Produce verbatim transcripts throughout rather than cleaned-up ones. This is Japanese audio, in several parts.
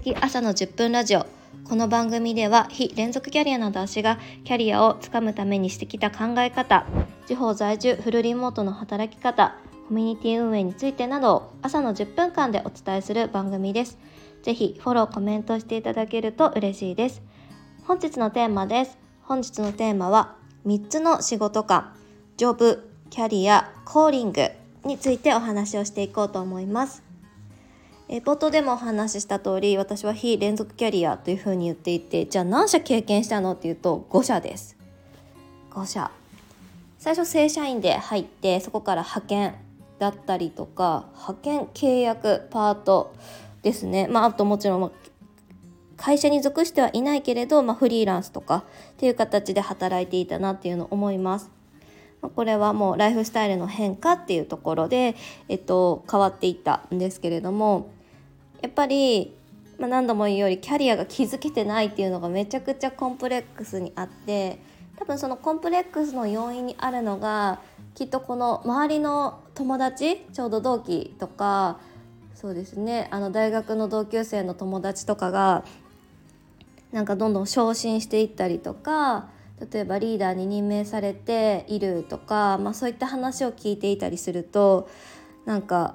き朝のじゅっぷんラジオ。この番組では非連続キャリアなど私がキャリアをつかむためにしてきた考え方、地方在住フルリモートの働き方、コミュニティ運営についてなどを朝のじゅっぷんかんでお伝えする番組です。ぜひフォロー、コメントしていただけると嬉しいです。本日のテーマです。本日のテーマはみっつの仕事観、ジョブ、キャリア、コーリングについてお話をしていこうと思います。え冒頭でもお話しした通り、私は非連続キャリアというふうに言っていて、じゃあ何社経験したのっていうとごしゃです。ごしゃ、最初正社員で入って、そこから派遣だったりとか、派遣、契約、パートですね。まあ、あともちろん会社に属してはいないけれど、まあ、フリーランスとかっていう形で働いていたなっていうのを思います。これはもうライフスタイルの変化っていうところで、えっと、変わっていったんですけれども、やっぱり、まあ、何度も言うよりキャリアが築けてないっていうのがめちゃくちゃコンプレックスにあって、多分そのコンプレックスの要因にあるのが、きっとこの周りの友達、ちょうど同期とか、そうですね、あの大学の同級生の友達とかがなんかどんどん昇進していったりとか、例えばリーダーに任命されているとか、まあ、そういった話を聞いていたりすると、なんか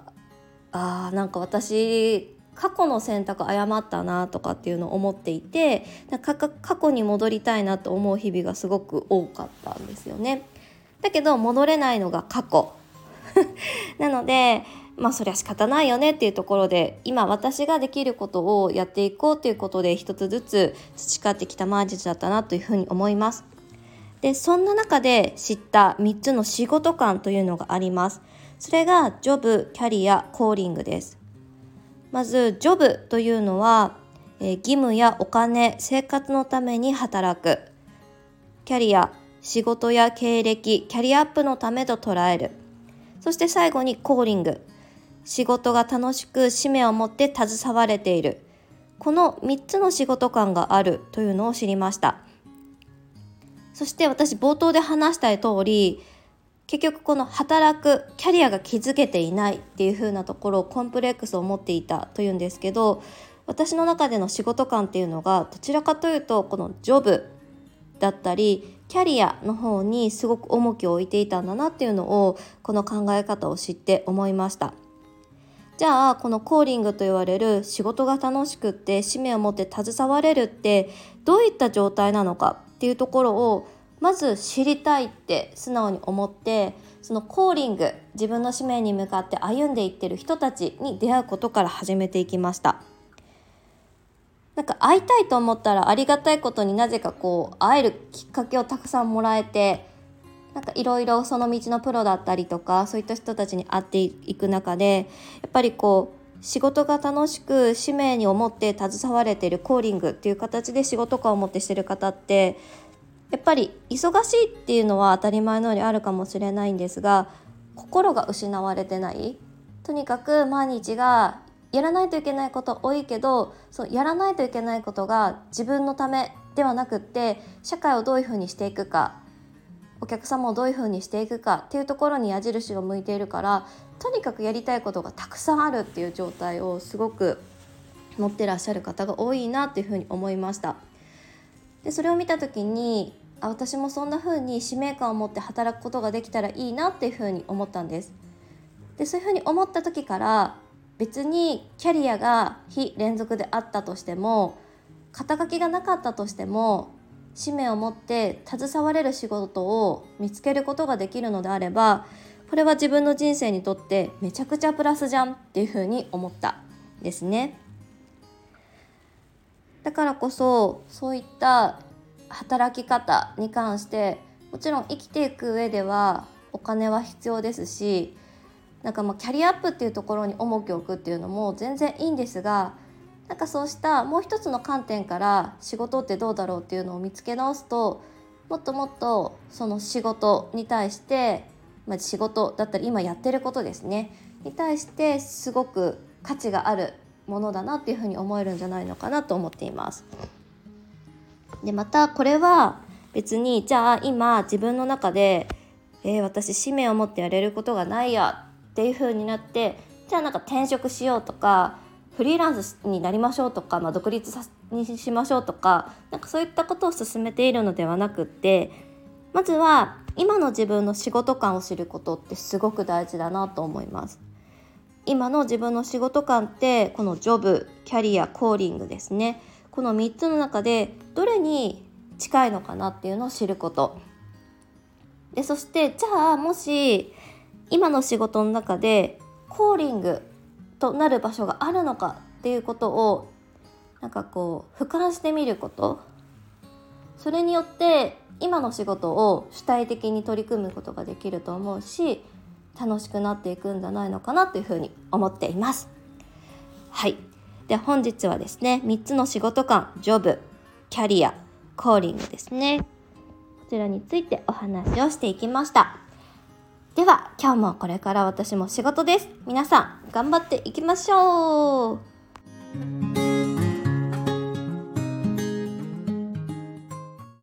あーなんか私過去の選択誤ったなとかっていうのを思っていて、なんか過去に戻りたいなと思う日々がすごく多かったんですよね。だけど戻れないのが過去なので、まあそりゃ仕方ないよねっていうところで、今私ができることをやっていこうということで一つずつ培ってきた毎日だったなというふうに思います。で、そんな中で知ったみっつの仕事観というのがあります。それがジョブ、キャリア、コーリングです。まずジョブというのは、えー、義務やお金、生活のために働く。キャリア、仕事や経歴、キャリアアップのためと捉える。そして最後にコーリング、仕事が楽しく使命を持って携われている。このみっつの仕事観があるというのを知りました。そして私冒頭で話した通り、結局この働く、キャリアが築けていないっていう風なところをコンプレックスを持っていたというんですけど、私の中での仕事観っていうのがどちらかというとこのジョブだったりキャリアの方にすごく重きを置いていたんだなっていうのを、この考え方を知って思いました。じゃあこのコーリングと言われる仕事が楽しくって使命を持って携われるってどういった状態なのかっていうところをまず知りたいって素直に思って、そのコーリング、自分の使命に向かって歩んでいってる人たちに出会うことから始めていきました。なんか会いたいと思ったら、ありがたいことになぜかこう会えるきっかけをたくさんもらえて、なんかいろいろその道のプロだったりとか、そういった人たちに会っていく中で、やっぱりこう仕事が楽しく使命に思って携われている、コーリングっていう形で仕事感を持ってしてる方って、やっぱり忙しいっていうのは当たり前のようにあるかもしれないんですが、心が失われてない。とにかく毎日がやらないといけないこと多いけど、そうやらないといけないことが自分のためではなくって、社会をどういうふうにしていくか、お客様をどういうふうにしていくかっていうところに矢印を向いているから、とにかくやりたいことがたくさんあるっていう状態をすごく持ってらっしゃる方が多いなっていうふうに思いました。でそれを見た時に、あ、私もそんな風に使命感を持って働くことができたらいいなっていう風に思ったんです。でそういう風に思った時から、別にキャリアが非連続であったとしても、肩書きがなかったとしても、使命を持って携われる仕事を見つけることができるのであれば、これは自分の人生にとってめちゃくちゃプラスじゃんっていうふうに思ったですね。だからこそ、そういった働き方に関して、もちろん生きていく上ではお金は必要ですし、なんかまあキャリアアップっていうところに重きを置くっていうのも全然いいんですが、なんかそうしたもう一つの観点から仕事ってどうだろうっていうのを見つけ直すと、もっともっとその仕事に対して、まあ、仕事だったり今やってることですねに対してすごく価値があるものだなっていうふうに思えるんじゃないのかなと思っています。でまたこれは別に、じゃあ今自分の中で、えー、私使命を持ってやれることがないやっていう風になって、じゃあなんか転職しようとか、フリーランスになりましょうとか、まあ、独立にしましょうとか、なんかそういったことを進めているのではなくって、まずは今の自分の仕事観を知ることってすごく大事だなと思います。今の自分の仕事観ってこのジョブ、キャリア、コーリングですね、このみっつの中でどれに近いのかなっていうのを知ることで、そしてじゃあもし今の仕事の中でコーリングとなる場所があるのかっていうことをなんかこう俯瞰してみること、それによって今の仕事を主体的に取り組むことができると思うし、楽しくなっていくんじゃないのかなというふうに思っています。はい、で本日はですね、みっつの仕事観、ジョブ、キャリア、コーリングですね、こちらについてお話をしていきました。では今日もこれから私も仕事です。皆さん頑張っていきましょう。